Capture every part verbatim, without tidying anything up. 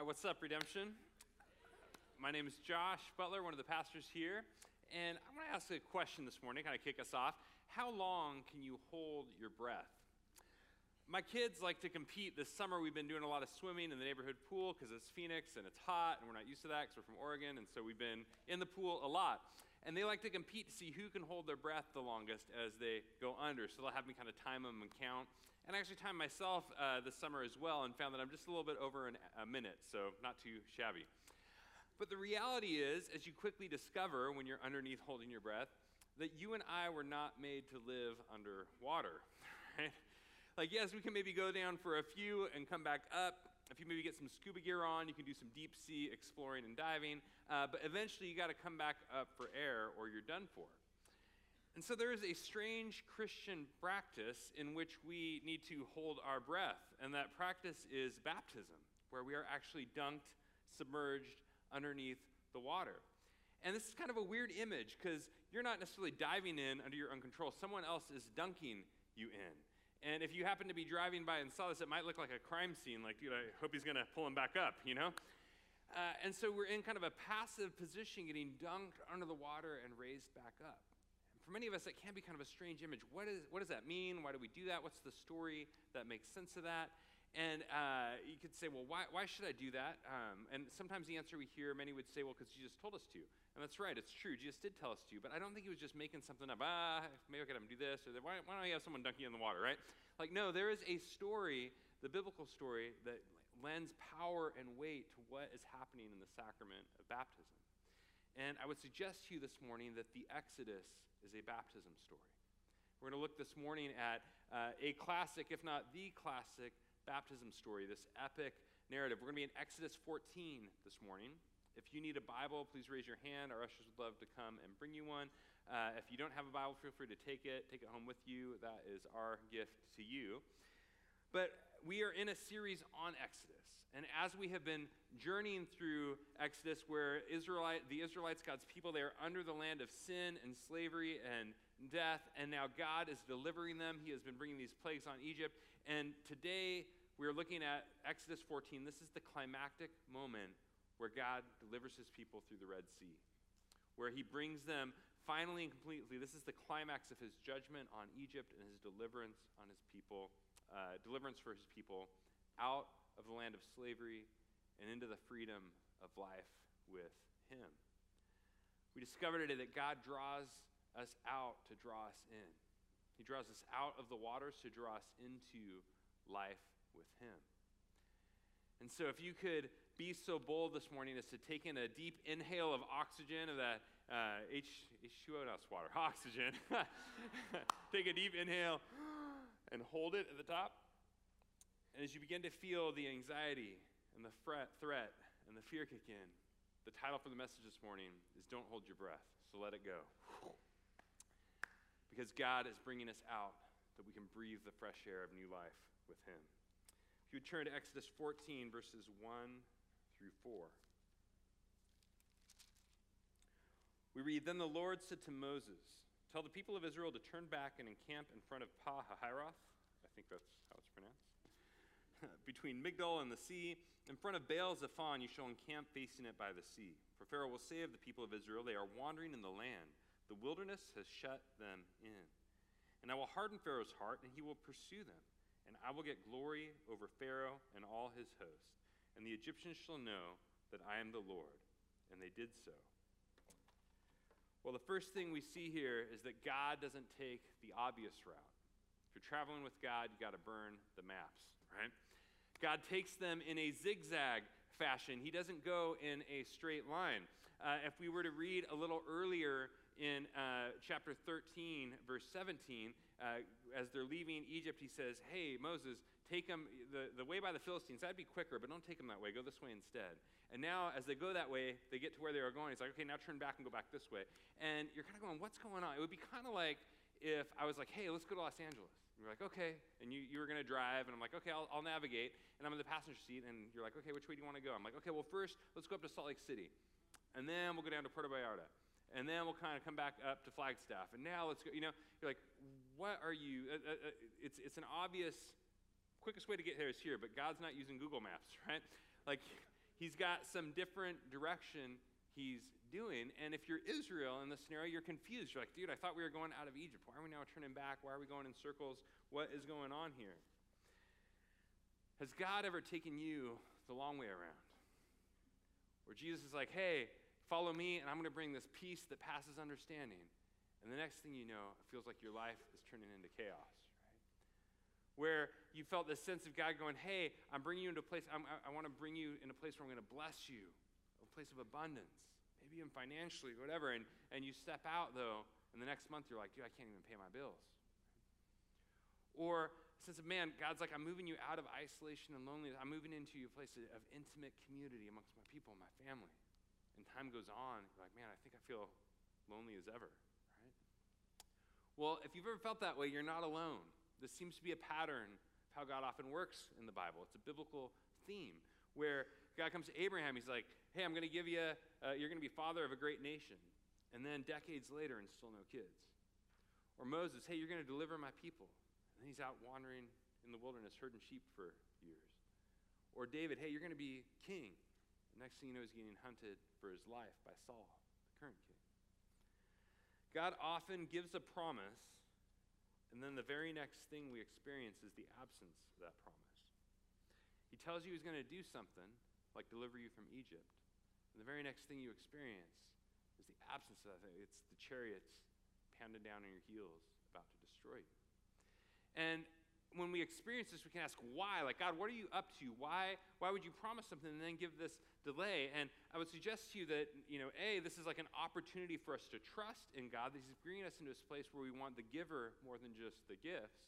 right, what's up, Redemption? My name is Josh Butler, one of the pastors here, and I want to ask a question this morning, kind of kick us off. How long can you hold your breath? My kids like to compete. This summer we've been doing a lot of swimming in the neighborhood pool because it's Phoenix and it's hot, and we're not used to that because we're from Oregon, and so we've been in the pool a lot. And they like to compete to see who can hold their breath the longest as they go under. So they'll have me kind of time them and count. And I actually timed myself uh, this summer as well and found that I'm just a little bit over an, a minute, so not too shabby. But the reality is, as you quickly discover when you're underneath holding your breath, that you and I were not made to live underwater, right? Like, yes, we can maybe go down for a few and come back up. If you maybe get some scuba gear on, you can do some deep sea exploring and diving, uh, but eventually you got to come back up for air or you're done for. And so there is a strange Christian practice in which we need to hold our breath, and that practice is baptism, where we are actually dunked, submerged underneath the water. And this is kind of a weird image because you're not necessarily diving in under your own control. Someone else is dunking you in. And if you happen to be driving by and saw this, it might look like a crime scene, like, dude, I hope he's going to pull him back up, you know? Uh, and so we're in kind of a passive position, getting dunked under the water and raised back up. And for many of us, that can be kind of a strange image. What is, what does that mean? Why do we do that? What's the story that makes sense of that? And uh, you could say, well, why, why should I do that? Um, and sometimes the answer we hear, many would say, well, because Jesus told us to. And that's right, it's true, Jesus did tell us to, but I don't think he was just making something up. Ah, maybe I could have him do this, or why, why don't I have someone dunk you in the water, right? Like, no, there is a story, the biblical story, that lends power and weight to what is happening in the sacrament of baptism. And I would suggest to you this morning that the Exodus is a baptism story. We're going to look this morning at uh, a classic, if not the classic, baptism story, this epic narrative. We're going to be in Exodus fourteen this morning. If you need a Bible, please raise your hand. Our ushers would love to come and bring you one. Uh, if you don't have a Bible, feel free to take it. Take it home with you. That is our gift to you. But we are in a series on Exodus. And as we have been journeying through Exodus, where Israelite, the Israelites, God's people, they are under the land of sin and slavery and death. And now God is delivering them. He has been bringing these plagues on Egypt. And today we are looking at Exodus fourteen. This is the climactic moment where God delivers his people through the Red Sea, where he brings them finally and completely. This is the climax of his judgment on Egypt and his deliverance on his people, uh, deliverance for his people out of the land of slavery and into the freedom of life with him. We discovered today that God draws us out to draw us in. He draws us out of the waters to draw us into life with him. And so if you could be so bold this morning as to take in a deep inhale of oxygen, of that uh, H, H two O, not water, oxygen. Take a deep inhale and hold it at the top. And as you begin to feel the anxiety and the fret, threat and the fear kick in, the title for the message this morning is Don't Hold Your Breath, so let it go. Because God is bringing us out that we can breathe the fresh air of new life with him. If you would turn to Exodus fourteen, verses one through four. We read, Then the Lord said to Moses, Tell the people of Israel to turn back and encamp in front of Pi-hahiroth, I think that's how it's pronounced, between Migdol and the sea. In front of Baal-Zephon you shall encamp facing it by the sea. For Pharaoh will say of the people of Israel, They are wandering in the land. The wilderness has shut them in. And I will harden Pharaoh's heart, and he will pursue them. And I will get glory over Pharaoh and all his host. And the Egyptians shall know that I am the Lord. And they did so. Well, the first thing we see here is that God doesn't take the obvious route. If you're traveling with God, you got to burn the maps, right? God takes them in a zigzag fashion. He doesn't go in a straight line. Uh, if we were to read a little earlier in uh, chapter thirteen, verse seventeen, uh, as they're leaving Egypt, he says, hey, Moses, take them the, the way by the Philistines. That'd be quicker, but don't take them that way. Go this way instead. And now, as they go that way, they get to where they are going. He's like, okay, now turn back and go back this way. And you're kind of going, what's going on? It would be kind of like if I was like, hey, let's go to Los Angeles. And you're like, okay. And you, you were going to drive, and I'm like, okay, I'll, I'll navigate. And I'm in the passenger seat, and you're like, okay, which way do you want to go? I'm like, okay, well, first, let's go up to Salt Lake City. And then we'll go down to Puerto Vallarta. And then we'll kind of come back up to Flagstaff. And now let's go, you know, you're like, what are you? Uh, uh, it's, it's an obvious, quickest way to get here is here, but God's not using Google Maps, right? Like, he's got some different direction he's doing. And if you're Israel in this scenario, you're confused. You're like, dude, I thought we were going out of Egypt. Why are we now turning back? Why are we going in circles? What is going on here? Has God ever taken you the long way around? Where Jesus is like, hey, follow me, and I'm going to bring this peace that passes understanding. And the next thing you know, it feels like your life is turning into chaos, right? Where you felt this sense of God going, hey, I'm bringing you into a place, I'm, I, I want to bring you in a place where I'm going to bless you, a place of abundance, maybe even financially, whatever. And, and you step out, though, and the next month you're like, dude, I can't even pay my bills. Or a sense of, man, God's like, I'm moving you out of isolation and loneliness. I'm moving into a place of intimate community amongst my people and my family. And time goes on, you're like, man, I think I feel lonely as ever. Well, if you've ever felt that way, you're not alone. This seems to be a pattern of how God often works in the Bible. It's a biblical theme where God comes to Abraham. He's like, hey, I'm going to give you, a, uh, you're going to be father of a great nation. And then decades later and still no kids. Or Moses, hey, you're going to deliver my people. And then he's out wandering in the wilderness, herding sheep for years. Or David, hey, you're going to be king. The next thing you know, he's getting hunted for his life by Saul, the current king. God often gives a promise, and then the very next thing we experience is the absence of that promise. He tells you he's going to do something, like deliver you from Egypt, and the very next thing you experience is the absence of that thing. It's the chariots pounded down on your heels, about to destroy you. And when we experience this, we can ask why. Like, God, what are you up to? Why, why would you promise something and then give this delay? And I would suggest to you that, you know, A, this is like an opportunity for us to trust in God, that he's bringing us into this place where we want the giver more than just the gifts.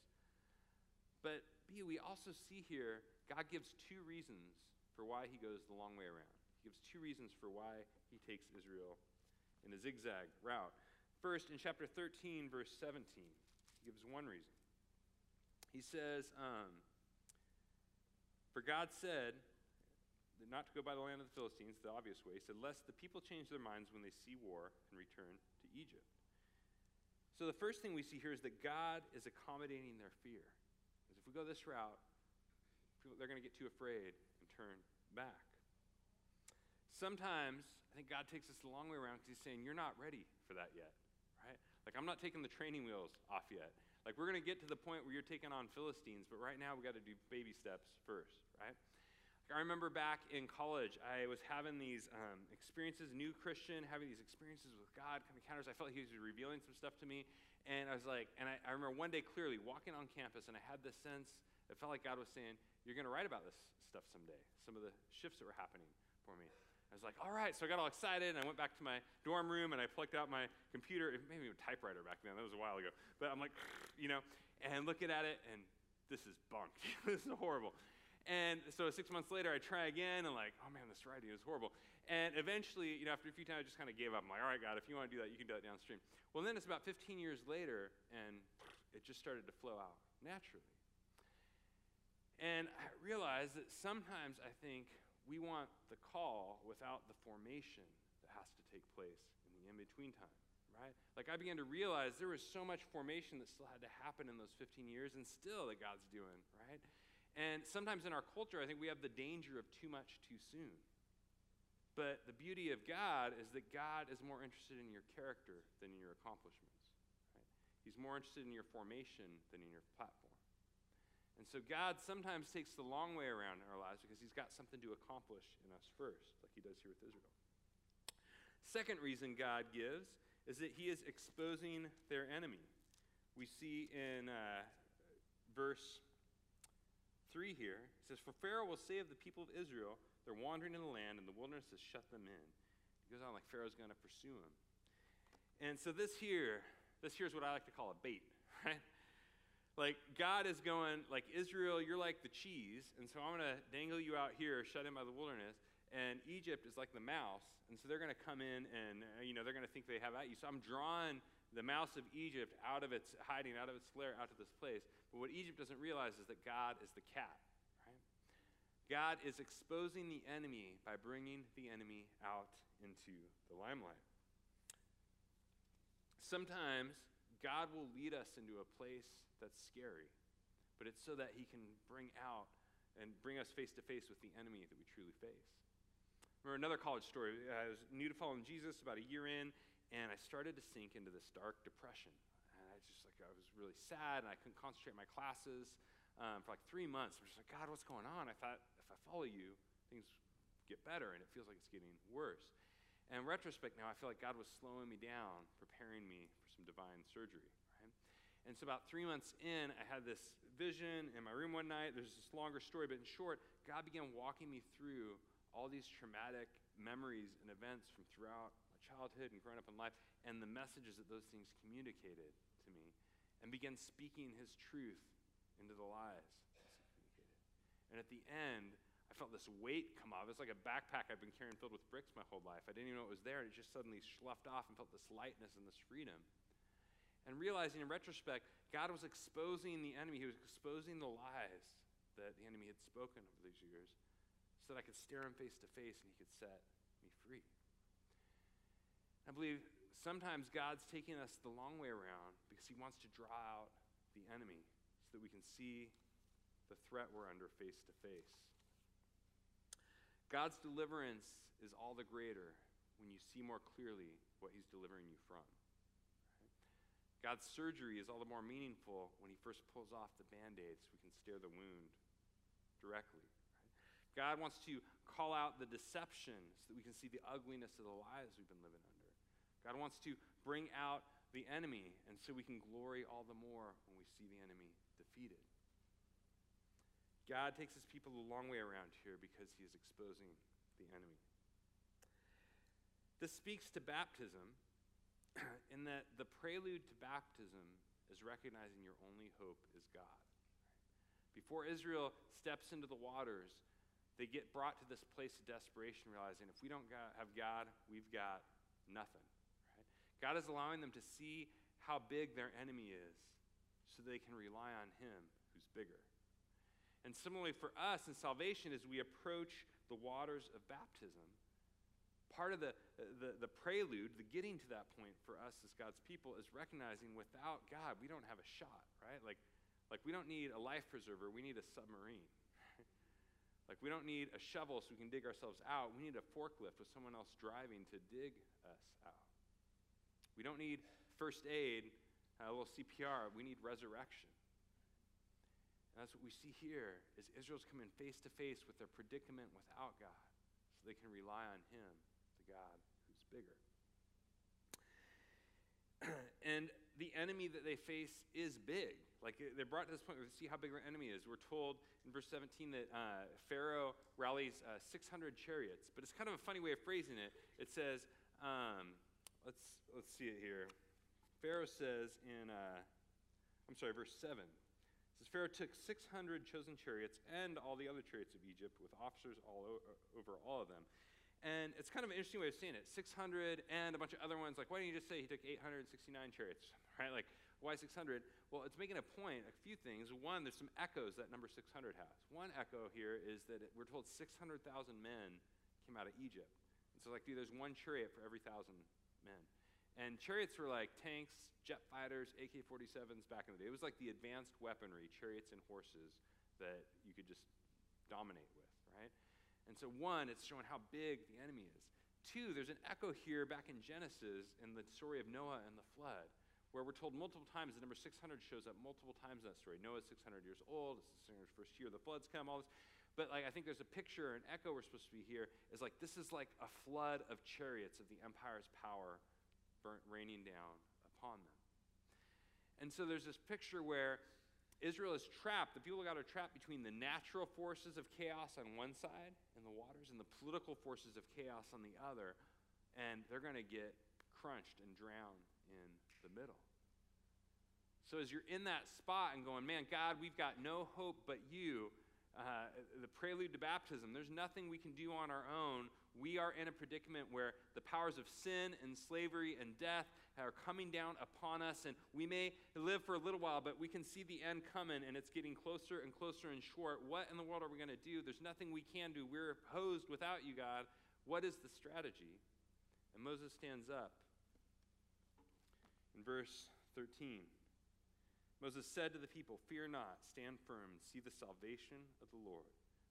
But B, we also see here, God gives two reasons for why he goes the long way around. He gives two reasons for why he takes Israel in a zigzag route. First, in chapter thirteen, verse seventeen, he gives one reason. He says, um, for God said, not to go by the land of the Philistines, the obvious way. He said, lest the people change their minds when they see war and return to Egypt. So the first thing we see here is that God is accommodating their fear. Because if we go this route, people, they're going to get too afraid and turn back. Sometimes, I think God takes us the long way around because he's saying, you're not ready for that yet, right? Like, I'm not taking the training wheels off yet. Like, we're going to get to the point where you're taking on Philistines, but right now we got to do baby steps first, right? Like, I remember back in college, I was having these um, experiences, new Christian, having these experiences with God, kind of encounters. I felt like he was revealing some stuff to me, and I was like, and I, I remember one day clearly walking on campus, and I had this sense, it felt like God was saying, you're going to write about this stuff someday, some of the shifts that were happening for me. I was like, all right, so I got all excited, and I went back to my dorm room, and I plugged out my computer. It may be a typewriter back then. That was a while ago. But I'm like, you know, and looking at it, and this is bunk. This is horrible. And so six months later, I try again, and like, oh, man, this writing is horrible. And eventually, you know, after a few times, I just kind of gave up. I'm like, all right, God, if you want to do that, you can do that downstream. Well, then it's about fifteen years later, and it just started to flow out naturally. And I realized that sometimes I think, we want the call without the formation that has to take place in the in-between time, right? Like, I began to realize there was so much formation that still had to happen in those fifteen years and still that God's doing, right? And sometimes in our culture, I think we have the danger of too much too soon. But the beauty of God is that God is more interested in your character than in your accomplishments, right? He's more interested in your formation than in your platform. And so God sometimes takes the long way around in our lives because he's got something to accomplish in us first, like he does here with Israel. Second reason God gives is that he is exposing their enemy. We see in uh, verse three here, it says, for Pharaoh will say of the people of Israel, they're wandering in the land, and the wilderness has shut them in. It goes on like Pharaoh's going to pursue them. And so this here, this here is what I like to call a bait, right? Like, God is going, like, Israel, you're like the cheese, and so I'm going to dangle you out here, shut in by the wilderness, and Egypt is like the mouse, and so they're going to come in and, you know, they're going to think they have at you. So I'm drawing the mouse of Egypt out of its hiding, out of its lair, out to this place. But what Egypt doesn't realize is that God is the cat, right? God is exposing the enemy by bringing the enemy out into the limelight. Sometimes God will lead us into a place that's scary, but it's so that he can bring out and bring us face to face with the enemy that we truly face. remember another college story. I was new to following Jesus, about a year in, and I started to sink into this dark depression. And I just like I was really sad, and I couldn't concentrate on my classes um, for like three months. I'm just like, God, what's going on? I thought if I follow you, things get better, and it feels like it's getting worse. And in retrospect now, I feel like God was slowing me down, preparing me for some divine surgery, right? And so about three months in, I had this vision in my room one night. There's this longer story, but in short, God began walking me through all these traumatic memories and events from throughout my childhood and growing up in life, and the messages that those things communicated to me, and began speaking his truth into the lies that he communicated. And at the end, I felt this weight come off. It's like a backpack I've been carrying filled with bricks my whole life. I didn't even know it was there, and it just suddenly sloughed off, and felt this lightness and this freedom. And realizing in retrospect, God was exposing the enemy. He was exposing the lies that the enemy had spoken over these years, so that I could stare him face to face and he could set me free. I believe sometimes God's taking us the long way around because he wants to draw out the enemy so that we can see the threat we're under face to face. God's deliverance is all the greater when you see more clearly what he's delivering you from. Right? God's surgery is all the more meaningful when he first pulls off the Band-Aid so we can stare the wound directly. Right? God wants to call out the deception so that we can see the ugliness of the lies we've been living under. God wants to bring out the enemy, and so we can glory all the more when we see the enemy defeated. God takes his people a long way around here because he is exposing the enemy. This speaks to baptism in that the prelude to baptism is recognizing your only hope is God. Before Israel steps into the waters, they get brought to this place of desperation, realizing if we don't have God, we've got nothing. Right? God is allowing them to see how big their enemy is so they can rely on him who's bigger. And similarly for us in salvation, as we approach the waters of baptism, part of the, the, the prelude, the getting to that point for us as God's people, is recognizing without God, we don't have a shot, right? Like, like we don't need a life preserver, we need a submarine. Like we don't need a shovel so we can dig ourselves out, we need a forklift with someone else driving to dig us out. We don't need first aid, a little C P R, we need resurrection. And that's what we see here, is Israel's coming face to face with their predicament without God, so they can rely on him, the God who's bigger. And the enemy that they face is big. Like, they're brought to this point where we see how big their enemy is. We're told in verse seventeen that uh, Pharaoh rallies uh, six hundred chariots, but it's kind of a funny way of phrasing it. It says, um, let's, let's see it here. Pharaoh says in, uh, I'm sorry, verse seven. It says, Pharaoh took six hundred chosen chariots and all the other chariots of Egypt with officers all o- over all of them. And it's kind of an interesting way of saying it. six hundred and a bunch of other ones. Like, why didn't you just say he took eight hundred sixty-nine chariots? Right? Like, why six hundred? Well, it's making a point, a few things. One, there's some echoes that number six hundred has. One echo here is that it, we're told six hundred thousand men came out of Egypt. And so, like, dude, there's one chariot for every thousand men. And chariots were like tanks, jet fighters, A K forty-sevens back in the day. It was like the advanced weaponry, chariots and horses, that you could just dominate with, right? And so one, it's showing how big the enemy is. Two, there's an echo here back in Genesis in the story of Noah and the flood, where we're told multiple times the number six hundred shows up multiple times in that story. Noah's six hundred years old, it's the first year the floods come, all this. But like, I think there's a picture, an echo we're supposed to be here, is like this is like a flood of chariots of the empire's power burnt, raining down upon them. And so there's this picture where Israel is trapped. The people of God are trapped between the natural forces of chaos on one side in the waters and the political forces of chaos on the other, and they're going to get crunched and drowned in the middle. So as you're in that spot and going, man, God, we've got no hope but you, Uh, the prelude to baptism, there's nothing we can do on our own. We are in a predicament where the powers of sin and slavery and death are coming down upon us, and we may live for a little while, but we can see the end coming, and it's getting closer and closer and short. What in the world are we going to do? There's nothing we can do. We're hosed without you, God. What is the strategy? And Moses stands up in verse thirteen. Moses said to the people, "Fear not, stand firm, and see the salvation of the Lord,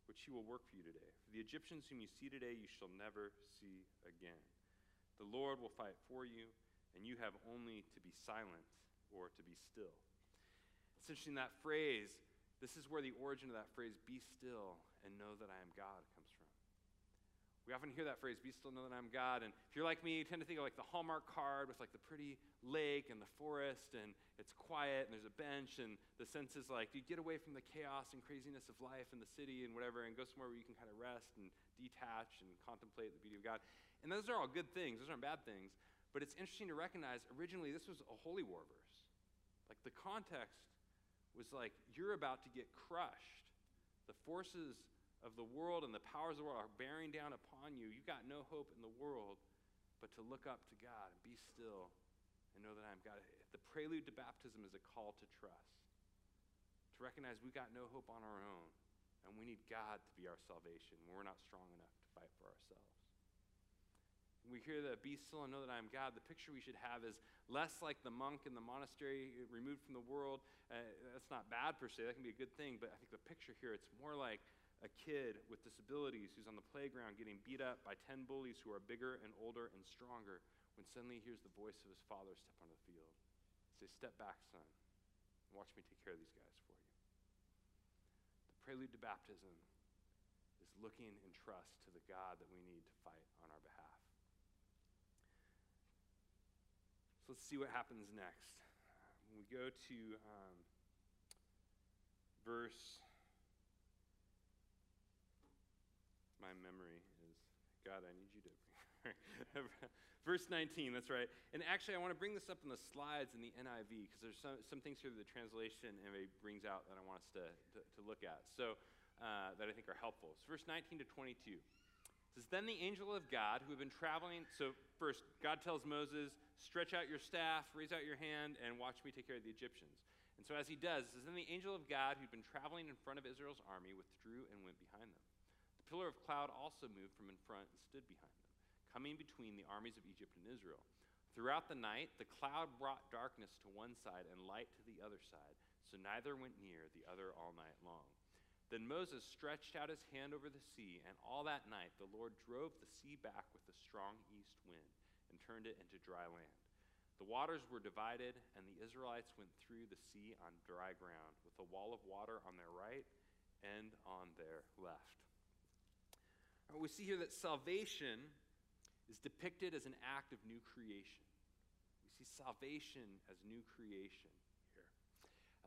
which he will work for you today. For the Egyptians whom you see today, you shall never see again. The Lord will fight for you, and you have only to be silent or to be still." It's interesting, that phrase, this is where the origin of that phrase, "be still and know that I am God," comes from. We often hear that phrase, "be still and know that I am God." And if you're like me, you tend to think of like the Hallmark card with like the pretty lake and the forest, and it's quiet and there's a bench, and the sense is like you get away from the chaos and craziness of life and the city and whatever, and go somewhere where you can kind of rest and detach and contemplate the beauty of God. And those are all good things. Those aren't bad things. But it's interesting to recognize originally this was a holy war verse. Like the context was like you're about to get crushed. The forces of the world and the powers of the world are bearing down upon you. You got no hope in the world but to look up to God and be still and know that I am God. The prelude to baptism is a call to trust, to recognize we got no hope on our own and we need God to be our salvation when we're not strong enough to fight for ourselves. We hear that "be still and know that I am God." The picture we should have is less like the monk in the monastery removed from the world. Uh, that's not bad per se. That can be a good thing. But I think the picture here, it's more like a kid with disabilities who's on the playground getting beat up by ten bullies who are bigger and older and stronger when suddenly he hears the voice of his father step onto the field. Say, "Step back, son, and watch me take care of these guys for you." The prelude to baptism is looking in trust to the God that we need to fight on our behalf. So let's see what happens next. We go to um, verse, my memory is, God, I need you to, verse nineteen, that's right. And actually, I want to bring this up in the slides in the N I V, because there's some, some things here that the translation N I V brings out that I want us to, to, to look at, so uh, that I think are helpful. So verse nineteen to twenty-two. It says, "Then the angel of God who had been traveling," so first, God tells Moses, "Stretch out your staff, raise out your hand, and watch me take care of the Egyptians." And so as he does, it says, "Then the angel of God who had been traveling in front of Israel's army withdrew and went behind them. The pillar of cloud also moved from in front and stood behind them, coming between the armies of Egypt and Israel. Throughout the night, the cloud brought darkness to one side and light to the other side, so neither went near the other all night long. Then Moses stretched out his hand over the sea, and all that night the Lord drove the sea back with a strong east wind and turned it into dry land. The waters were divided, and the Israelites went through the sea on dry ground, with a wall of water on their right and on their left." Right, we see here that salvation is depicted as an act of new creation. We see salvation as new creation.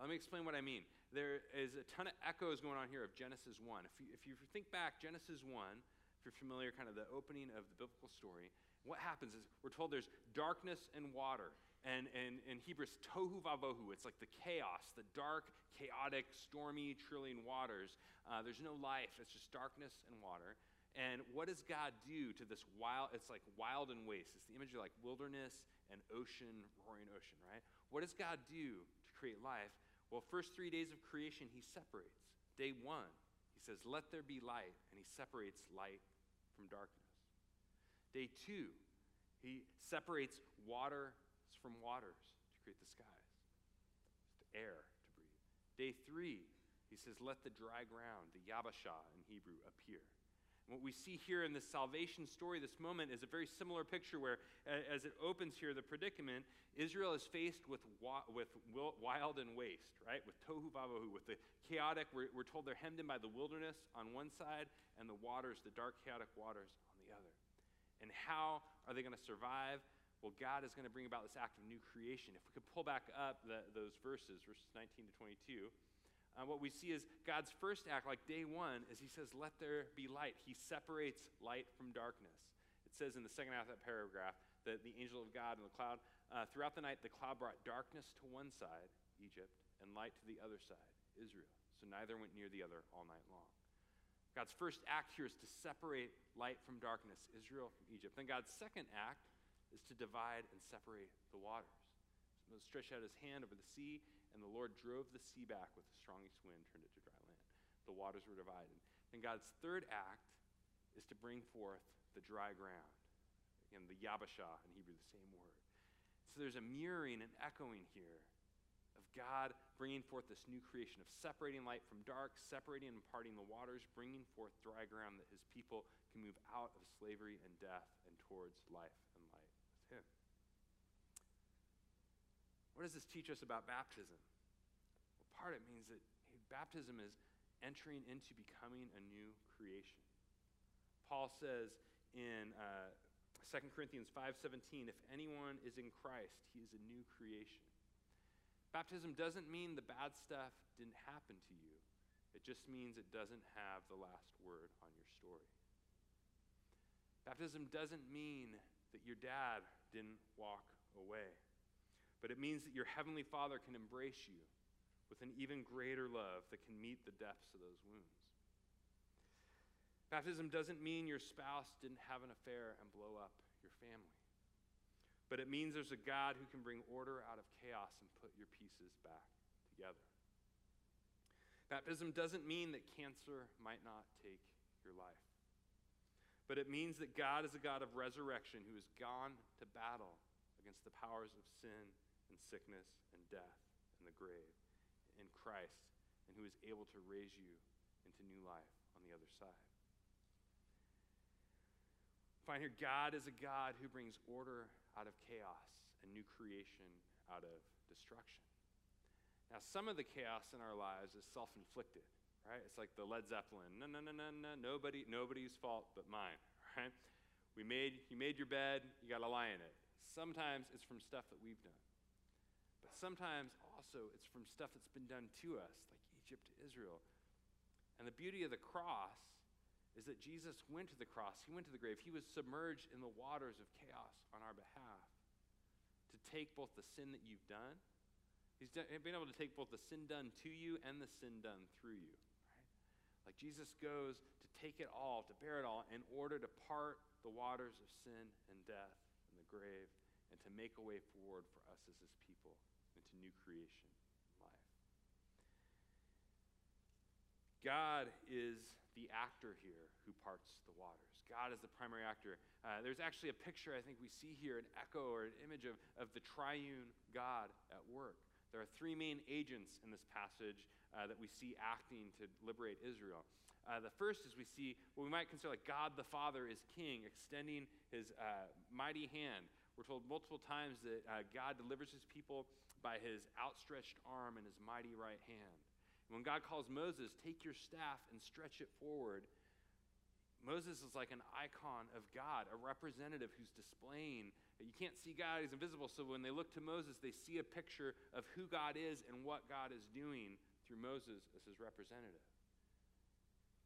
Let me explain what I mean. There is a ton of echoes going on here of Genesis one. If you, if you think back, Genesis one, if you're familiar, kind of the opening of the biblical story, what happens is we're told there's darkness and water. And in Hebrew, it's tohu vavohu. It's like the chaos, the dark, chaotic, stormy, trilling waters. Uh, there's no life. It's just darkness and water. And what does God do to this wild, it's like wild and waste. It's the image of like wilderness and ocean, roaring ocean, right? What does God do to create life? Well, first three days of creation, he separates. Day one, he says, "Let there be light," and he separates light from darkness. Day two, he separates waters from waters to create the skies, the air to breathe. Day three, he says, "Let the dry ground," the yabashah in Hebrew, "appear." What we see here in this salvation story, this moment, is a very similar picture where, as it opens here, the predicament, Israel is faced with wa- with wild and waste, right? With tohu vavohu, with the chaotic. We're, we're told they're hemmed in by the wilderness on one side and the waters, the dark, chaotic waters on the other. And how are they going to survive? Well, God is going to bring about this act of new creation. If we could pull back up the, those verses, verses nineteen to twenty-two, Uh, what we see is God's first act, like day one, is he says, "Let there be light." He separates light from darkness. It says in the second half of that paragraph that the angel of God in the cloud, uh, throughout the night, the cloud brought darkness to one side, Egypt, and light to the other side, Israel. So neither went near the other all night long. God's first act here is to separate light from darkness, Israel from Egypt. Then God's second act is to divide and separate the waters. So stretched out his hand over the sea, and the Lord drove the sea back with the strongest wind, turned it to dry land. The waters were divided. And God's third act is to bring forth the dry ground. Again, the yabashah in Hebrew, the same word. So there's a mirroring and echoing here of God bringing forth this new creation, of separating light from dark, separating and parting the waters, bringing forth dry ground that his people can move out of slavery and death and towards life and light with him. What does this teach us about baptism? Well, part of it means that hey, baptism is entering into becoming a new creation. Paul says in uh, Second Corinthians five seventeen, if anyone is in Christ, he is a new creation. Baptism doesn't mean the bad stuff didn't happen to you. It just means it doesn't have the last word on your story. Baptism doesn't mean that your dad didn't walk away, but it means that your heavenly Father can embrace you with an even greater love that can meet the depths of those wounds. Baptism doesn't mean your spouse didn't have an affair and blow up your family, but it means there's a God who can bring order out of chaos and put your pieces back together. Baptism doesn't mean that cancer might not take your life, but it means that God is a God of resurrection who has gone to battle against the powers of sin and sickness and death and the grave in Christ, and who is able to raise you into new life on the other side. Find here, God is a God who brings order out of chaos and new creation out of destruction. Now, some of the chaos in our lives is self-inflicted, right? It's like the Led Zeppelin, no, no, no, no, no, nobody, nobody's fault but mine, right? We made, you made your bed, you got to lie in it. Sometimes it's from stuff that we've done. But sometimes also it's from stuff that's been done to us, like Egypt to Israel. And the beauty of the cross is that Jesus went to the cross. He went to the grave. He was submerged in the waters of chaos on our behalf to take both the sin that you've done. He's done, been able to take both the sin done to you and the sin done through you. Right? Like Jesus goes to take it all, to bear it all, in order to part the waters of sin and death and the grave and to make a way forward for us as his people into new creation and life. God is the actor here who parts the waters. God is the primary actor. Uh, there's actually a picture I think we see here, an echo or an image of, of the triune God at work. There are three main agents in this passage uh, that we see acting to liberate Israel. Uh, the first is we see what we might consider like God the Father is king, extending his uh, mighty hand. We're told multiple times that uh, God delivers his people by his outstretched arm and his mighty right hand. And when God calls Moses, take your staff and stretch it forward, Moses is like an icon of God, a representative who's displaying. You can't see God, he's invisible. So when they look to Moses, they see a picture of who God is and what God is doing through Moses as his representative.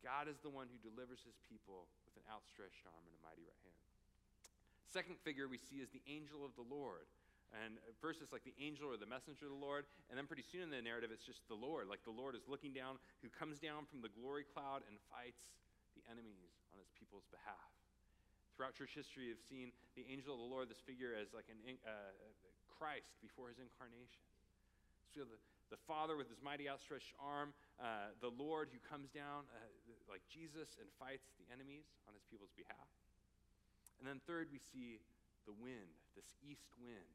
God is the one who delivers his people with an outstretched arm and a mighty right hand. Second figure we see is the angel of the Lord. And first it's like the angel or the messenger of the Lord, and then pretty soon in the narrative it's just the Lord. Like the Lord is looking down, who comes down from the glory cloud and fights the enemies on his people's behalf. Throughout church history, you've seen the angel of the Lord, this figure as like an uh, Christ before his incarnation. So the, the Father with his mighty outstretched arm, uh, the Lord who comes down uh, like Jesus and fights the enemies on his people's behalf. And then third, we see the wind, this east wind.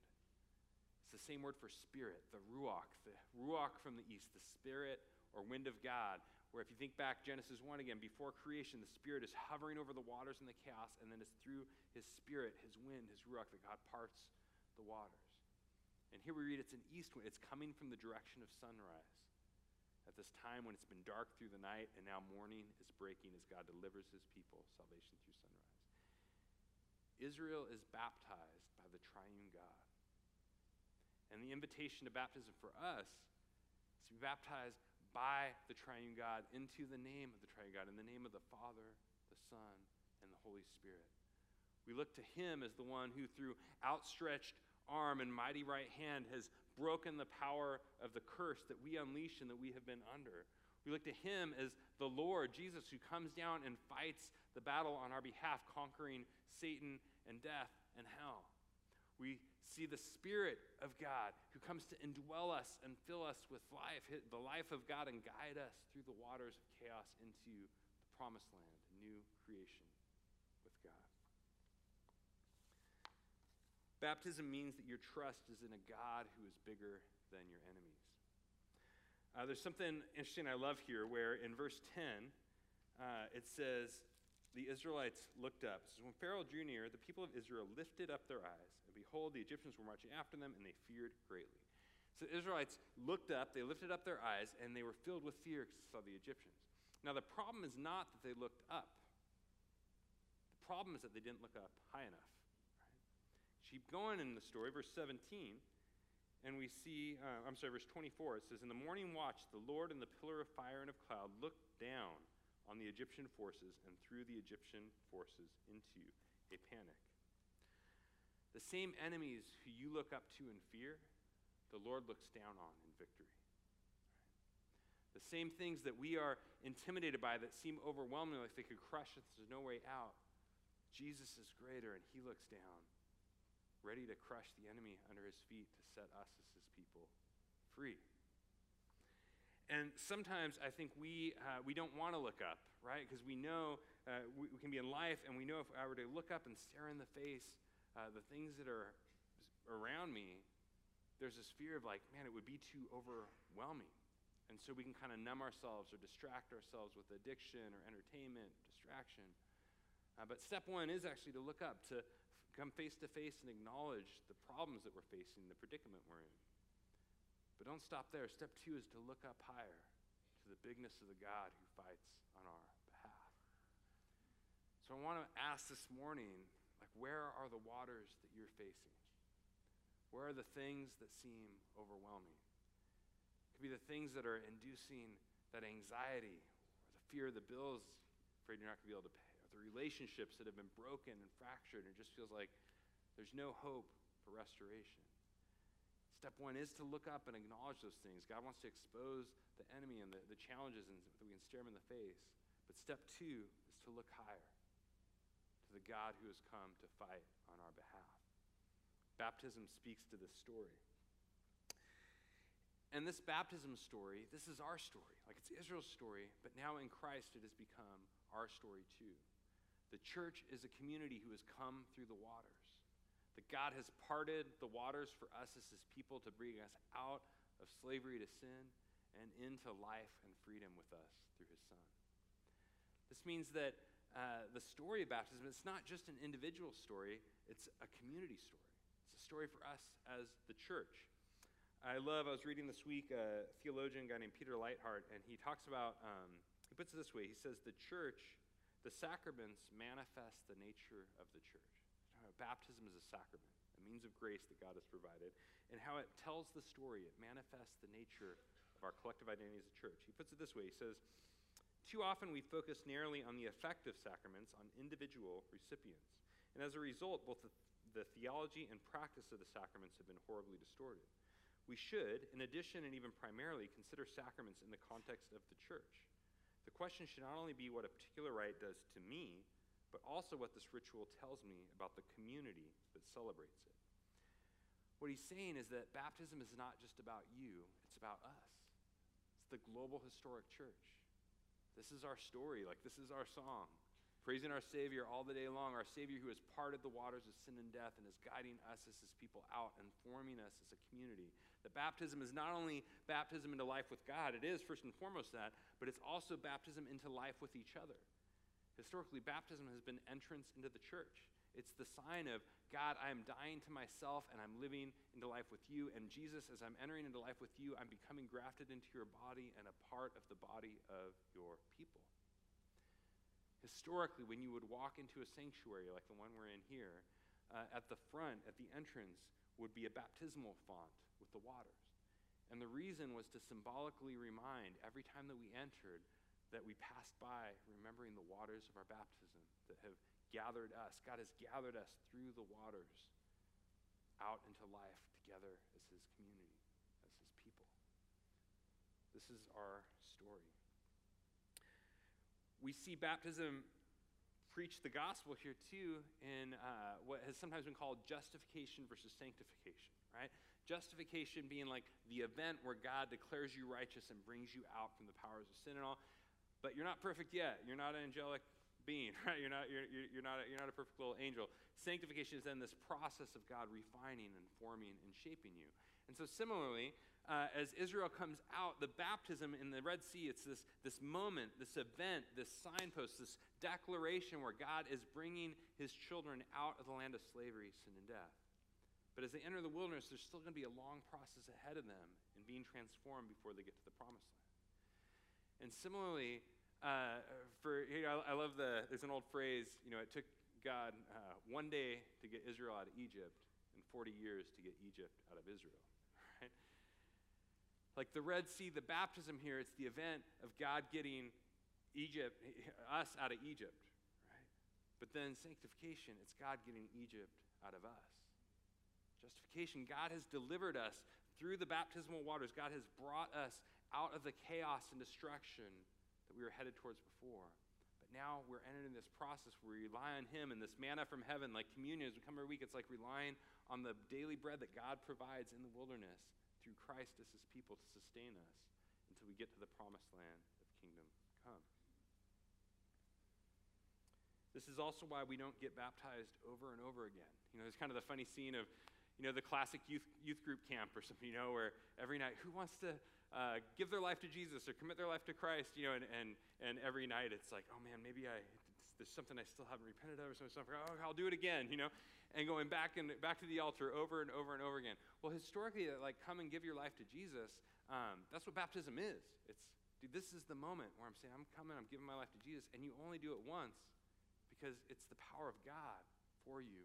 It's the same word for spirit, the ruach, the ruach from the east, the spirit or wind of God, where if you think back Genesis one again, before creation, the Spirit is hovering over the waters and the chaos, and then it's through his Spirit, his wind, his ruach, that God parts the waters. And here we read it's an east wind. It's coming from the direction of sunrise, at this time when it's been dark through the night, and now morning is breaking as God delivers his people salvation through sunrise. Israel is baptized by the triune God. And the invitation to baptism for us is to be baptized by the triune God into the name of the triune God, in the name of the Father, the Son, and the Holy Spirit. We look to him as the one who through outstretched arm and mighty right hand has broken the power of the curse that we unleash and that we have been under. We look to him as the Lord, Jesus, who comes down and fights the battle on our behalf, conquering Satan and death and hell. We see the Spirit of God who comes to indwell us and fill us with life, the life of God, and guide us through the waters of chaos into the promised land, a new creation with God. Baptism means that your trust is in a God who is bigger than your enemies. Uh, there's something interesting I love here where in verse ten, uh, it says, the Israelites looked up. It says, when Pharaoh drew near, the people of Israel lifted up their eyes, and behold, the Egyptians were marching after them, and they feared greatly. So the Israelites looked up, they lifted up their eyes, and they were filled with fear because they saw the Egyptians. Now, the problem is not that they looked up. The problem is that they didn't look up high enough. Right? Keep going in the story, verse seventeen, and we see, uh, I'm sorry, verse twenty-four, it says, in the morning watch, the Lord in the pillar of fire and of cloud looked down on the Egyptian forces and threw the Egyptian forces into a panic. The same enemies who you look up to in fear, the Lord looks down on in victory. The same things that we are intimidated by that seem overwhelming, like they could crush us, there's no way out. Jesus is greater, and he looks down, ready to crush the enemy under his feet to set us as his people free. And sometimes I think we uh, we don't want to look up, right? Because we know uh, we, we can be in life, and we know if I were to look up and stare in the face uh, the things that are around me, there's this fear of like, man, it would be too overwhelming. And so we can kind of numb ourselves or distract ourselves with addiction or entertainment, distraction. Uh, but step one is actually to look up, to f- come face to face and acknowledge the problems that we're facing, the predicament we're in. But don't stop there. Step two is to look up higher to the bigness of the God who fights on our behalf. So I want to ask this morning, like, where are the waters that you're facing? Where are the things that seem overwhelming? It could be the things that are inducing that anxiety or the fear of the bills, afraid you're not going to be able to pay, or the relationships that have been broken and fractured and it just feels like there's no hope for restoration. Step one is to look up and acknowledge those things. God wants to expose the enemy and the, the challenges and that we can stare him in the face. But step two is to look higher to the God who has come to fight on our behalf. Baptism speaks to this story. And this baptism story, this is our story. Like, it's Israel's story, but now in Christ it has become our story too. The church is a community who has come through the waters. That God has parted the waters for us as his people to bring us out of slavery to sin and into life and freedom with us through his son. This means that uh, the story of baptism, it's not just an individual story, it's a community story. It's a story for us as the church. I love, I was reading this week a theologian, a guy named Peter Leithart, and he talks about, um, he puts it this way, he says, the church, the sacraments manifest the nature of the church. Baptism is a sacrament, a means of grace that God has provided, and how it tells the story, it manifests the nature of our collective identity as a church. He puts it this way, he says, too often we focus narrowly on the effect of sacraments on individual recipients, and as a result, both the, the theology and practice of the sacraments have been horribly distorted. We should, in addition and even primarily, consider sacraments in the context of the church. The question should not only be what a particular rite does to me, but also what this ritual tells me about the community that celebrates it. What he's saying is that baptism is not just about you, it's about us. It's the global historic church. This is our story, like this is our song. Praising our Savior all the day long, our Savior who has parted the waters of sin and death and is guiding us as his people out and forming us as a community. That baptism is not only baptism into life with God, it is first and foremost that, but it's also baptism into life with each other. Historically, baptism has been entrance into the church. It's the sign of, God, I am dying to myself, and I'm living into life with you. And Jesus, as I'm entering into life with you, I'm becoming grafted into your body and a part of the body of your people. Historically, when you would walk into a sanctuary like the one we're in here, uh, at the front, at the entrance, would be a baptismal font with the waters. And the reason was to symbolically remind every time that we entered that we passed by, remembering the waters of our baptism that have gathered us. God has gathered us through the waters out into life together as his community, as his people. This is our story. We see baptism preach the gospel here too in uh, what has sometimes been called justification versus sanctification, right? Justification being like the event where God declares you righteous and brings you out from the powers of sin and all. But you're not perfect yet. You're not angelic being, right? You're not you're you're not you're not a perfect little angel. Sanctification is then this process of God refining and forming and shaping you. And so similarly, uh, as Israel comes out, the baptism in the Red Sea, it's this this moment, this event, this signpost, this declaration where God is bringing his children out of the land of slavery, sin, and death. But as they enter the wilderness, there's still going to be a long process ahead of them in being transformed before they get to the promised land. And similarly, uh, for you know, I love the, there's an old phrase, you know, it took God uh, one day to get Israel out of Egypt and forty years to get Egypt out of Israel, right? Like the Red Sea, the baptism here, it's the event of God getting Egypt, us out of Egypt, right? But then sanctification, it's God getting Egypt out of us. Justification, God has delivered us through the baptismal waters. God has brought us out of the chaos and destruction that we were headed towards before. But now we're entering this process where we rely on him and this manna from heaven, like communion as we come every week. It's like relying on the daily bread that God provides in the wilderness through Christ as his people to sustain us until we get to the promised land of kingdom come. This is also why we don't get baptized over and over again. You know, there's kind of the funny scene of, you know, the classic youth youth group camp or something, you know, where every night, who wants to uh, give their life to Jesus or commit their life to Christ, you know, and, and and every night it's like, oh man, maybe I, there's something I still haven't repented of or something, oh, I'll do it again, you know, and going back and back to the altar over and over and over again. Well, historically, like, come and give your life to Jesus, um, that's what baptism is. It's, dude, this is the moment where I'm saying, I'm coming, I'm giving my life to Jesus, and you only do it once because it's the power of God for you.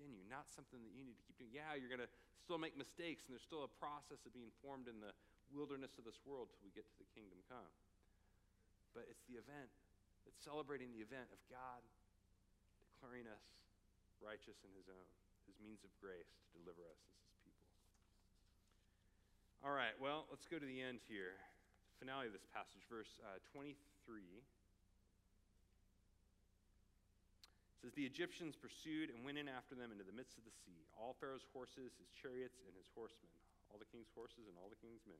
In you, not something that you need to keep doing. Yeah, you're going to still make mistakes, and there's still a process of being formed in the wilderness of this world till we get to the kingdom come. But it's the event, it's celebrating the event of God declaring us righteous in his own, his means of grace to deliver us as his people. All right, well, let's go to the end here. The finale of this passage, verse uh, twenty-three. It says, the Egyptians pursued and went in after them into the midst of the sea, all Pharaoh's horses, his chariots, and his horsemen, all the king's horses and all the king's men.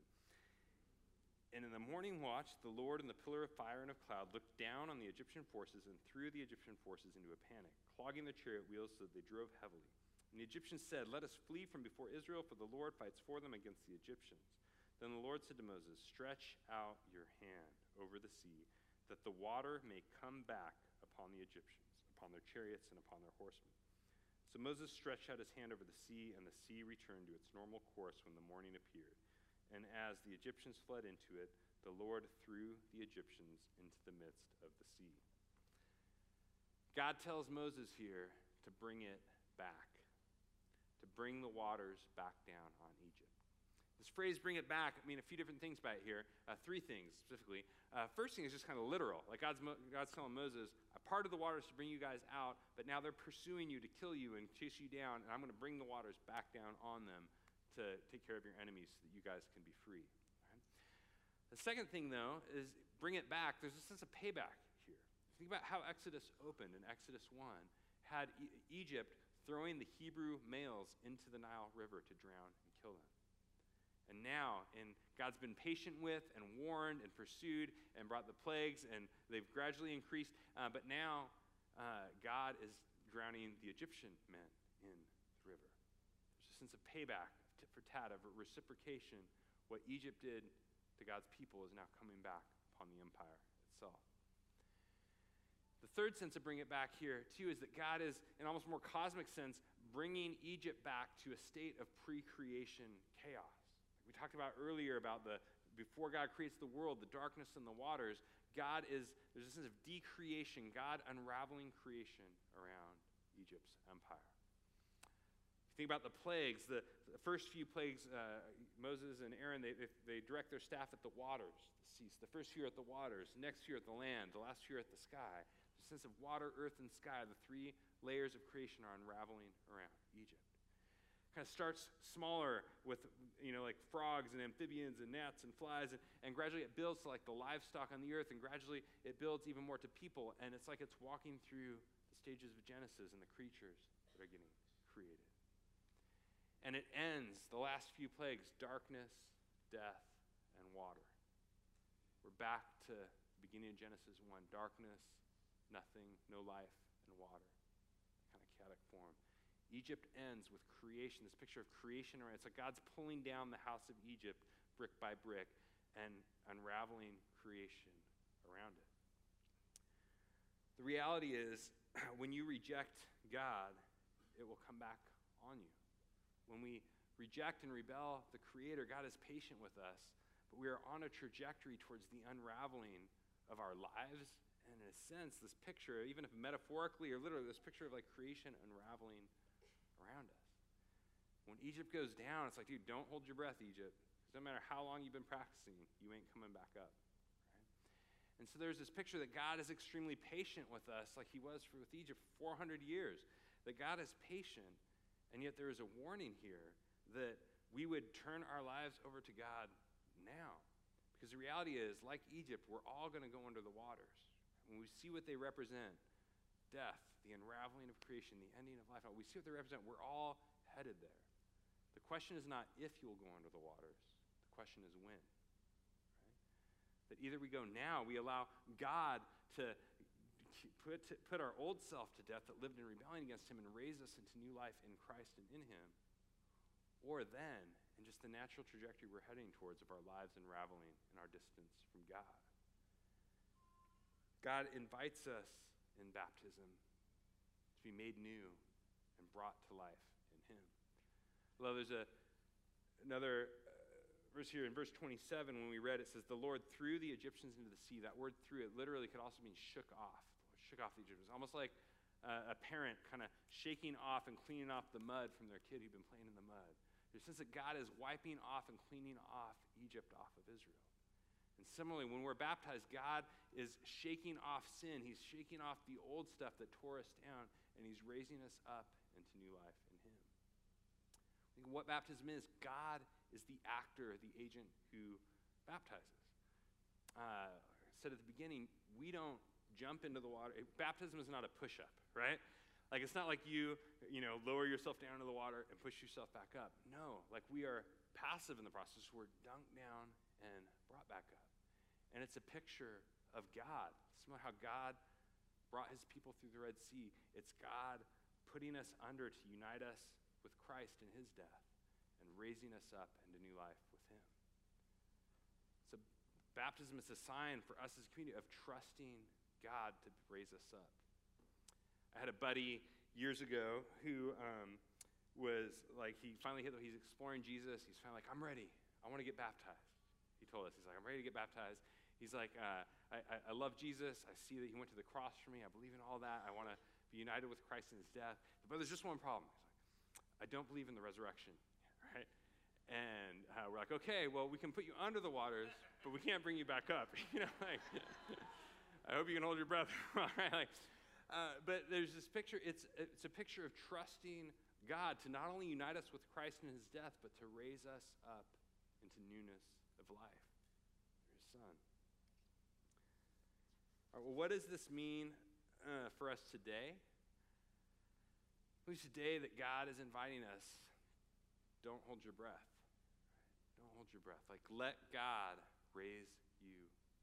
And in the morning watch, the Lord in the pillar of fire and of cloud looked down on the Egyptian forces and threw the Egyptian forces into a panic, clogging their chariot wheels so that they drove heavily. And the Egyptians said, let us flee from before Israel, for the Lord fights for them against the Egyptians. Then the Lord said to Moses, stretch out your hand over the sea, that the water may come back upon the Egyptians, upon their chariots, and upon their horsemen. So Moses stretched out his hand over the sea, and the sea returned to its normal course when the morning appeared. And as the Egyptians fled into it, the Lord threw the Egyptians into the midst of the sea. God tells Moses here to bring it back, to bring the waters back down on Egypt. This phrase, bring it back, I mean a few different things by it here, uh, three things specifically. Uh, first thing is just kind of literal. Like God's, Mo- God's telling Moses, I parted the waters to bring you guys out, but now they're pursuing you to kill you and chase you down, and I'm going to bring the waters back down on them to take care of your enemies so that you guys can be free. All right? The second thing, though, is bring it back. There's a sense of payback here. Think about how Exodus opened in Exodus one, had e- Egypt throwing the Hebrew males into the Nile River to drown and kill them. And now, and God's been patient with and warned and pursued and brought the plagues, and they've gradually increased. Uh, but now, uh, God is drowning the Egyptian men in the river. There's a sense of payback, of tit for tat, of reciprocation. What Egypt did to God's people is now coming back upon the empire itself. The third sense of bring it back here, too, is that God is, in almost more cosmic sense, bringing Egypt back to a state of pre-creation chaos. We talked about earlier about the, before God creates the world, the darkness and the waters, God is, there's a sense of decreation, God unraveling creation around Egypt's empire. If you think about the plagues, the, the first few plagues, uh, Moses and Aaron, they, they direct their staff at the waters, the seas. The first few are at the waters, the next few are at the land, the last few are at the sky. There's a sense of water, earth, and sky, the three layers of creation are unraveling around Egypt. Kind of starts smaller with, you know, like frogs and amphibians and gnats and flies, and, and gradually it builds to like the livestock on the earth, and gradually it builds even more to people, and it's like it's walking through the stages of Genesis and the creatures that are getting created. And it ends, the last few plagues, darkness, death, and water. We're back to the beginning of Genesis one, darkness, nothing, no life, and water. Kind of chaotic form. Egypt ends with creation, this picture of creation, right? It's like God's pulling down the house of Egypt brick by brick and unraveling creation around it. The reality is, when you reject God, it will come back on you. When we reject and rebel the Creator, God is patient with us, but we are on a trajectory towards the unraveling of our lives. And in a sense, this picture, even if metaphorically or literally, this picture of like creation unraveling around us. When Egypt goes down, it's like, dude, don't hold your breath, Egypt. Because no matter how long you've been practicing, you ain't coming back up. Right? And so there's this picture that God is extremely patient with us, like he was for, with Egypt for four hundred years. That God is patient, and yet there is a warning here that we would turn our lives over to God now. Because the reality is, like Egypt, we're all going to go under the waters. When we see what they represent, death, the unraveling of creation, the ending of life, we see what they represent, we're all headed there. The question is not if you'll go under the waters. The question is when. Right? That either we go now, we allow God to put, put our old self to death that lived in rebellion against him and raise us into new life in Christ and in him, or then, in just the natural trajectory we're heading towards of our lives unraveling and our distance from God. God invites us in baptism to be made new and brought to life in him. Well, there's a, another uh, verse here in verse twenty-seven when we read, it says, the Lord threw the Egyptians into the sea. That word threw, it literally could also mean shook off. The Lord shook off the Egyptians. Almost like uh, a parent kind of shaking off and cleaning off the mud from their kid who'd been playing in the mud. There's a sense that God is wiping off and cleaning off Egypt off of Israel. And similarly, when we're baptized, God is shaking off sin. He's shaking off the old stuff that tore us down, and he's raising us up into new life in him. I think what baptism is, God is the actor, the agent who baptizes. Uh, I said at the beginning, we don't jump into the water. Baptism is not a push-up, right? Like, it's not like you, you know, lower yourself down into the water and push yourself back up. No, like, we are passive in the process. We're dunked down and brought back up. And it's a picture of God. It's about how God brought his people through the Red Sea. It's God putting us under to unite us with Christ in his death and raising us up into new life with him. So baptism is a sign for us as a community of trusting God to raise us up. I had a buddy years ago who um, was like, he finally hit, he's exploring Jesus. He's finally like, I'm ready. I want to get baptized. He told us, he's like, I'm ready to get baptized. He's like, uh, I, I, I love Jesus. I see that he went to the cross for me. I believe in all that. I want to be united with Christ in his death. But there's just one problem. He's like, I don't believe in the resurrection, right? And uh, we're like, okay, well, we can put you under the waters, but we can't bring you back up. You know, like, I hope you can hold your breath. Right? Like, uh, but there's this picture. It's it's a picture of trusting God to not only unite us with Christ in his death, but to raise us up into newness of life, your son. All right, well, what does this mean uh, for us today? It means today that God is inviting us, don't hold your breath. Right? Don't hold your breath. Like, let God raise you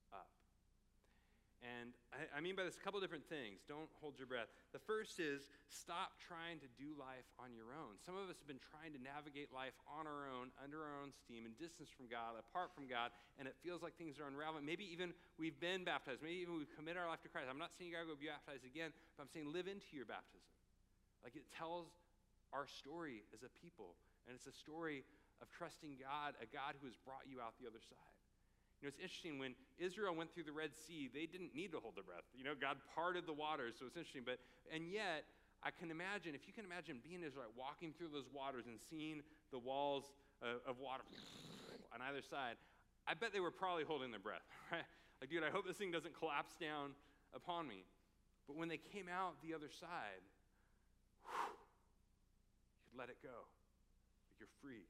up. And I, I mean by this a couple different things. Don't hold your breath. The first is stop trying to do life on your own. Some of us have been trying to navigate life on our own, under our own steam, and distance from God, apart from God, and it feels like things are unraveling. Maybe even we've been baptized. Maybe even we've committed our life to Christ. I'm not saying you got to go be baptized again, but I'm saying live into your baptism. Like, it tells our story as a people, and it's a story of trusting God, a God who has brought you out the other side. You know, it's interesting, when Israel went through the Red Sea, they didn't need to hold their breath. You know, God parted the waters, so it's interesting. But, and yet, I can imagine, if you can imagine being an Israelite, walking through those waters and seeing the walls of, of water on either side, I bet they were probably holding their breath, right? Like, dude, I hope this thing doesn't collapse down upon me. But when they came out the other side, whew, you could let it go. Like, you're free.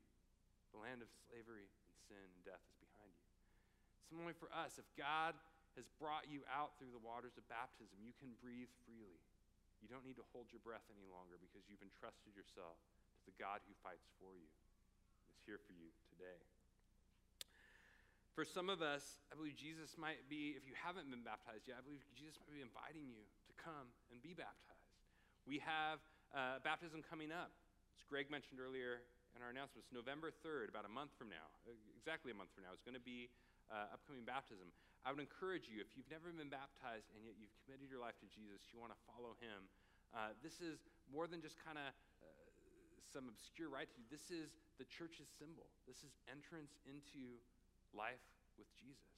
The land of slavery and sin and death is behind you. Similarly for us, if God has brought you out through the waters of baptism, you can breathe freely. You don't need to hold your breath any longer because you've entrusted yourself to the God who fights for you. It's here for you today. For some of us, I believe Jesus might be, if you haven't been baptized yet, I believe Jesus might be inviting you to come and be baptized. We have uh, baptism coming up, as Greg mentioned earlier in our announcements, November third, about a month from now, exactly a month from now, is going to be uh, upcoming baptism. I would encourage you, if you've never been baptized and yet you've committed your life to Jesus, you want to follow him, uh, this is more than just kind of uh, some obscure rite to do. This is the church's symbol. This is entrance into life with Jesus.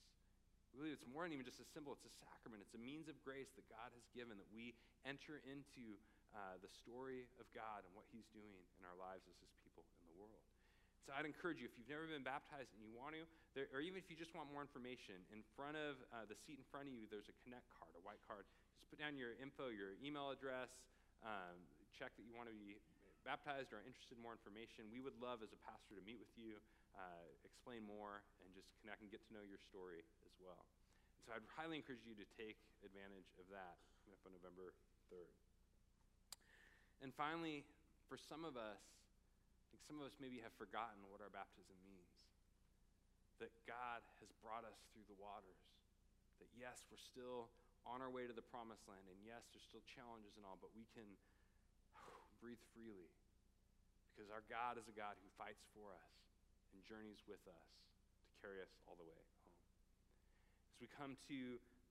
Really, it's more than even just a symbol. It's a sacrament. It's a means of grace that God has given that we enter into uh, the story of God and what he's doing in our lives as his people in the world. So I'd encourage you, if you've never been baptized and you want to, there, or even if you just want more information, in front of uh, the seat in front of you, there's a Connect card, a white card. Just put down your info, your email address, um, check that you want to be baptized or are interested in more information. We would love as a pastor to meet with you, uh, explain more, and just connect and get to know your story as well. And so I'd highly encourage you to take advantage of that coming up on November third. And finally, for some of us, I think some of us maybe have forgotten what our baptism means, that God has brought us through the waters, that yes, we're still on our way to the promised land, and yes, there's still challenges and all, but we can breathe freely because our God is a God who fights for us and journeys with us to carry us all the way home. As we come to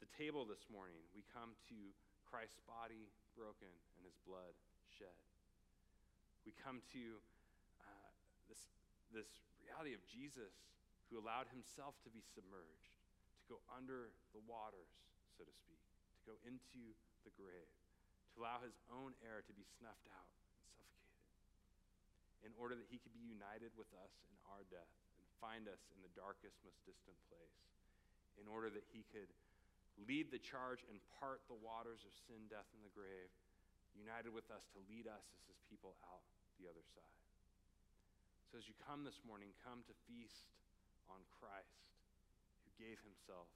the table this morning, we come to Christ's body broken and his blood shed. We come to Uh, this, this reality of Jesus who allowed himself to be submerged, to go under the waters, so to speak, to go into the grave, to allow his own air to be snuffed out and suffocated in order that he could be united with us in our death and find us in the darkest, most distant place, in order that he could lead the charge and part the waters of sin, death, and the grave, united with us to lead us as his people out the other side. So as you come this morning, come to feast on Christ, who gave himself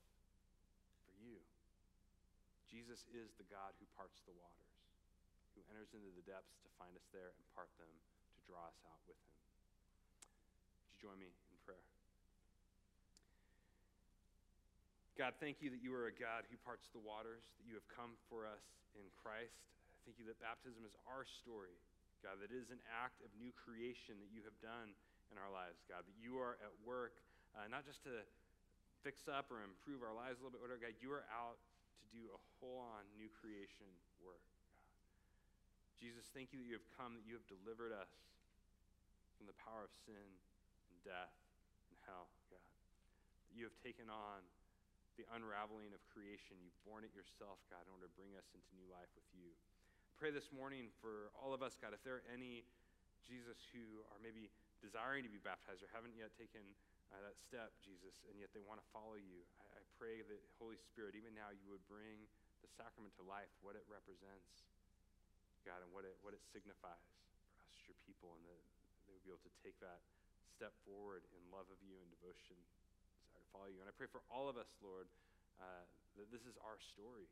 for you. Jesus is the God who parts the waters, who enters into the depths to find us there and part them, to draw us out with him. Would you join me in prayer? God, thank you that you are a God who parts the waters, that you have come for us in Christ. Thank you that baptism is our story, God, that it is an act of new creation that you have done in our lives, God, that you are at work, uh, not just to fix up or improve our lives a little bit, whatever, God, you are out to do a whole-on new creation work, God. Jesus, thank you that you have come, that you have delivered us from the power of sin and death and hell, God, that you have taken on the unraveling of creation. You've borne it yourself, God, in order to bring us into new life with you. Pray this morning for all of us, God, if there are any, Jesus, who are maybe desiring to be baptized or haven't yet taken uh, that step, Jesus, and yet they want to follow you. I, I pray that, Holy Spirit, even now you would bring the sacrament to life, what it represents, God, and what it, what it signifies for us as your people, and that they would be able to take that step forward in love of you and devotion, desire to follow you. And I pray for all of us, Lord, uh, that this is our story.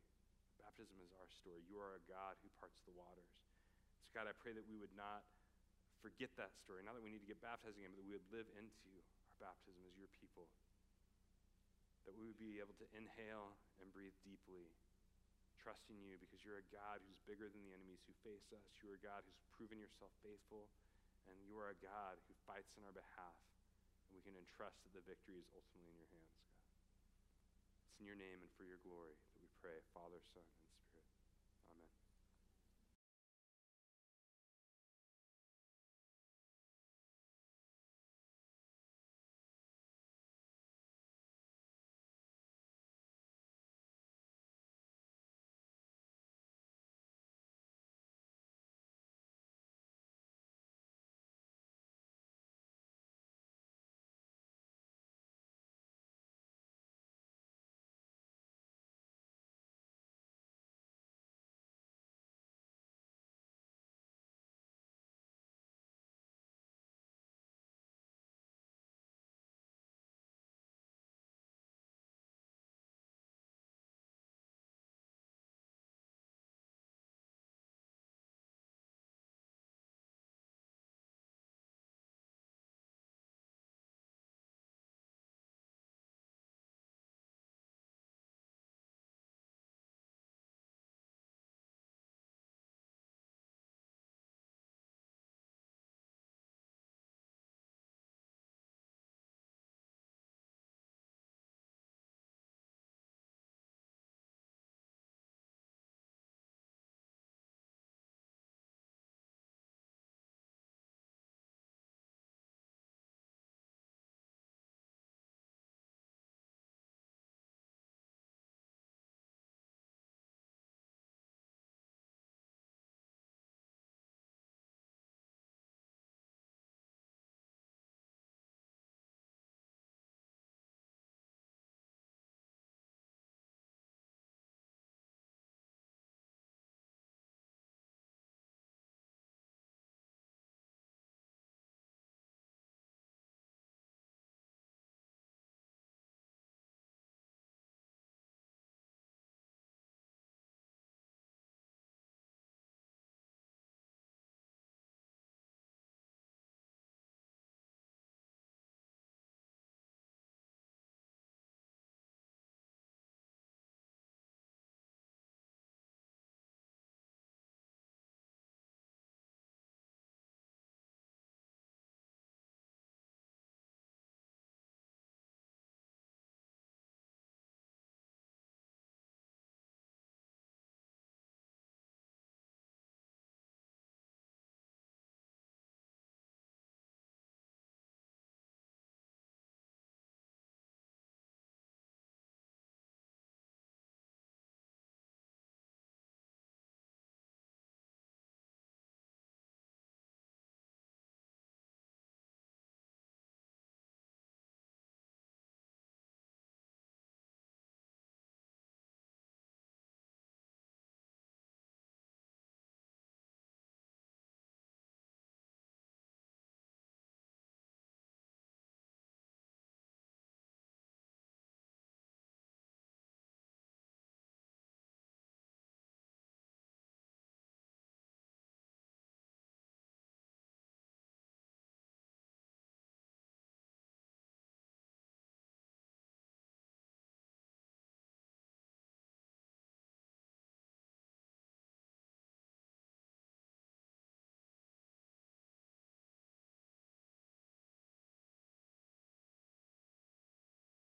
Baptism is our story. You are a God who parts the waters. So God, I pray that we would not forget that story, not that we need to get baptized again, but that we would live into our baptism as your people, that we would be able to inhale and breathe deeply, trusting you because you're a God who's bigger than the enemies who face us. You are a God who's proven yourself faithful, and you are a God who fights on our behalf, and we can entrust that the victory is ultimately in your hands, God. It's in your name and for your glory that we pray, Father, Son,